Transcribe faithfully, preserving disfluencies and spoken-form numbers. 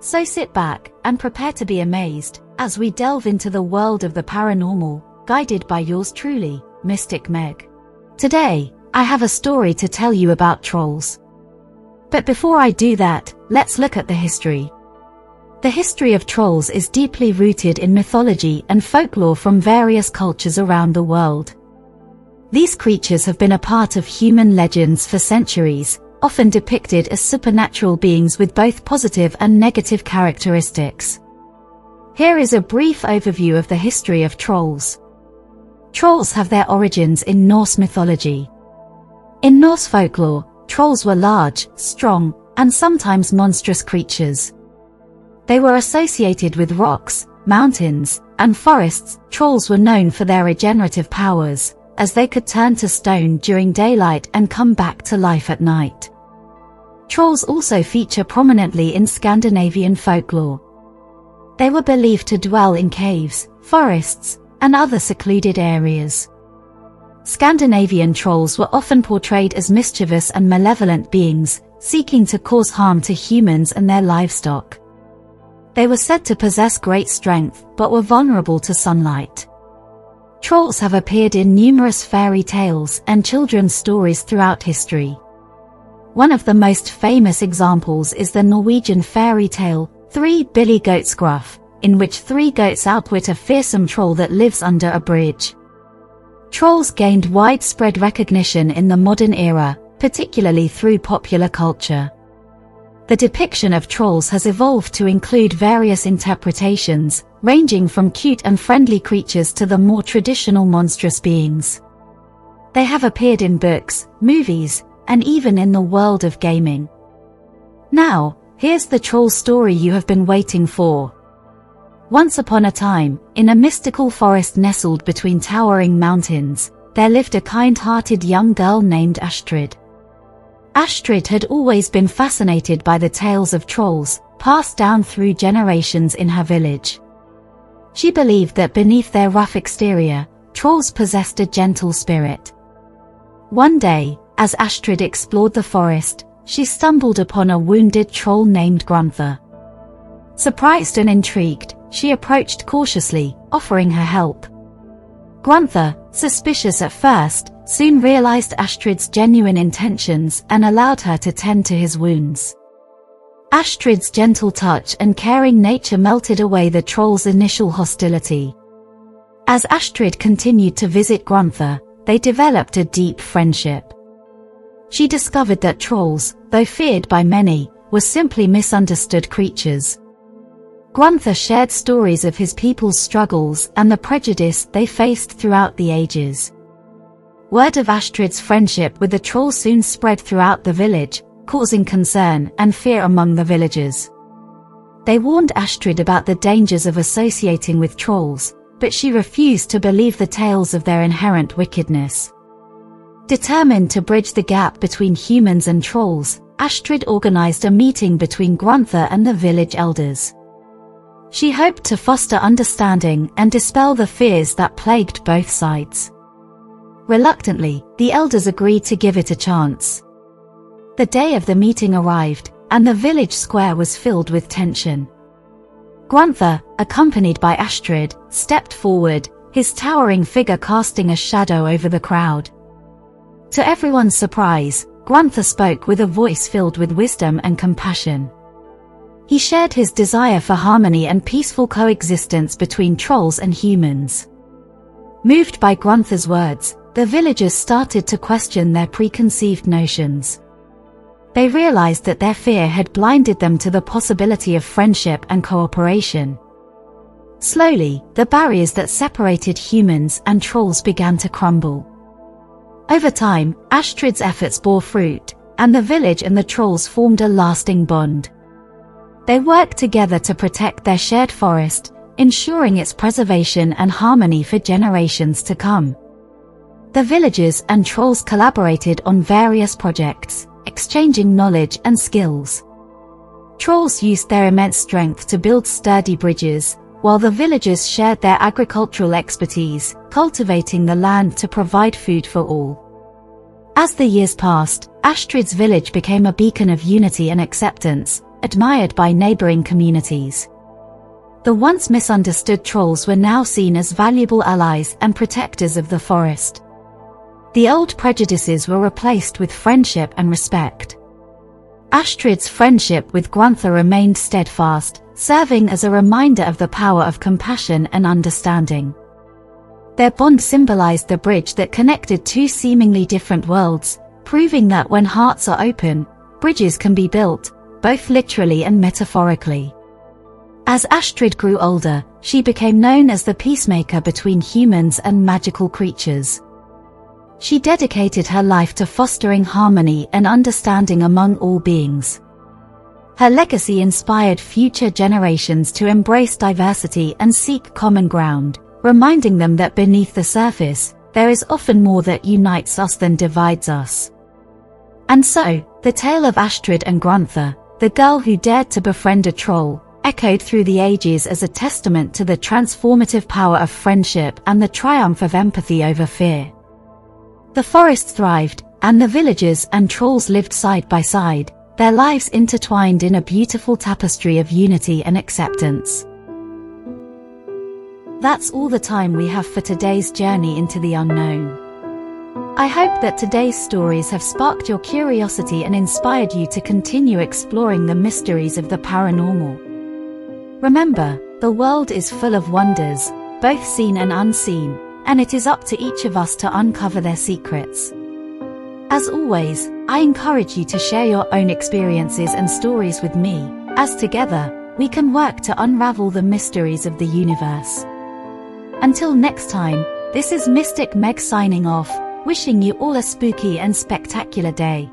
So sit back and prepare to be amazed as we delve into the world of the paranormal, guided by yours truly, Mystic Meg. Today, I have a story to tell you about trolls. But before I do that, let's look at the history. The history of trolls is deeply rooted in mythology and folklore from various cultures around the world. These creatures have been a part of human legends for centuries, often depicted as supernatural beings with both positive and negative characteristics. Here is a brief overview of the history of trolls. Trolls have their origins in Norse mythology. In Norse folklore, trolls were large, strong, and sometimes monstrous creatures. They were associated with rocks, mountains, and forests. Trolls were known for their regenerative powers, as they could turn to stone during daylight and come back to life at night. Trolls also feature prominently in Scandinavian folklore. They were believed to dwell in caves, forests, and other secluded areas. Scandinavian trolls were often portrayed as mischievous and malevolent beings, seeking to cause harm to humans and their livestock. They were said to possess great strength, but were vulnerable to sunlight. Trolls have appeared in numerous fairy tales and children's stories throughout history. One of the most famous examples is the Norwegian fairy tale, Three Billy Goats Gruff, in which three goats outwit a fearsome troll that lives under a bridge. Trolls gained widespread recognition in the modern era, particularly through popular culture. The depiction of trolls has evolved to include various interpretations, ranging from cute and friendly creatures to the more traditional monstrous beings. They have appeared in books, movies, and even in the world of gaming. Now, here's the troll story you have been waiting for. Once upon a time, in a mystical forest nestled between towering mountains, there lived a kind-hearted young girl named Astrid. Astrid had always been fascinated by the tales of trolls, passed down through generations in her village. She believed that beneath their rough exterior, trolls possessed a gentle spirit. One day, as Astrid explored the forest, she stumbled upon a wounded troll named Gruntha. Surprised and intrigued, she approached cautiously, offering her help. Gwantha, suspicious at first, soon realized Astrid's genuine intentions and allowed her to tend to his wounds. Astrid's gentle touch and caring nature melted away the troll's initial hostility. As Astrid continued to visit Gwantha, they developed a deep friendship. She discovered that trolls, though feared by many, were simply misunderstood creatures. Gwantha shared stories of his people's struggles and the prejudice they faced throughout the ages. Word of Astrid's friendship with the troll soon spread throughout the village, causing concern and fear among the villagers. They warned Astrid about the dangers of associating with trolls, but she refused to believe the tales of their inherent wickedness. Determined to bridge the gap between humans and trolls, Astrid organized a meeting between Gwantha and the village elders. She hoped to foster understanding and dispel the fears that plagued both sides. Reluctantly, the elders agreed to give it a chance. The day of the meeting arrived, and the village square was filled with tension. Gwantha, accompanied by Astrid, stepped forward, his towering figure casting a shadow over the crowd. To everyone's surprise, Gwantha spoke with a voice filled with wisdom and compassion. He shared his desire for harmony and peaceful coexistence between trolls and humans. Moved by Gruntha's words, the villagers started to question their preconceived notions. They realized that their fear had blinded them to the possibility of friendship and cooperation. Slowly, the barriers that separated humans and trolls began to crumble. Over time, Astrid's efforts bore fruit, and the village and the trolls formed a lasting bond. They worked together to protect their shared forest, ensuring its preservation and harmony for generations to come. The villagers and trolls collaborated on various projects, exchanging knowledge and skills. Trolls used their immense strength to build sturdy bridges, while the villagers shared their agricultural expertise, cultivating the land to provide food for all. As the years passed, Astrid's village became a beacon of unity and acceptance, admired by neighboring communities. The once misunderstood trolls were now seen as valuable allies and protectors of the forest. The old prejudices were replaced with friendship and respect. Astrid's friendship with Gwantha remained steadfast, serving as a reminder of the power of compassion and understanding. Their bond symbolized the bridge that connected two seemingly different worlds, proving that when hearts are open, bridges can be built, both literally and metaphorically. As Astrid grew older, she became known as the peacemaker between humans and magical creatures. She dedicated her life to fostering harmony and understanding among all beings. Her legacy inspired future generations to embrace diversity and seek common ground, reminding them that beneath the surface, there is often more that unites us than divides us. And so, the tale of Astrid and Gruntha, the girl who dared to befriend a troll, echoed through the ages as a testament to the transformative power of friendship and the triumph of empathy over fear. The forest thrived, and the villagers and trolls lived side by side, their lives intertwined in a beautiful tapestry of unity and acceptance. That's all the time we have for today's journey into the unknown. I hope that today's stories have sparked your curiosity and inspired you to continue exploring the mysteries of the paranormal. Remember, the world is full of wonders, both seen and unseen, and it is up to each of us to uncover their secrets. As always, I encourage you to share your own experiences and stories with me, as together, we can work to unravel the mysteries of the universe. Until next time, this is Mystic Meg signing off, wishing you all a spooky and spectacular day.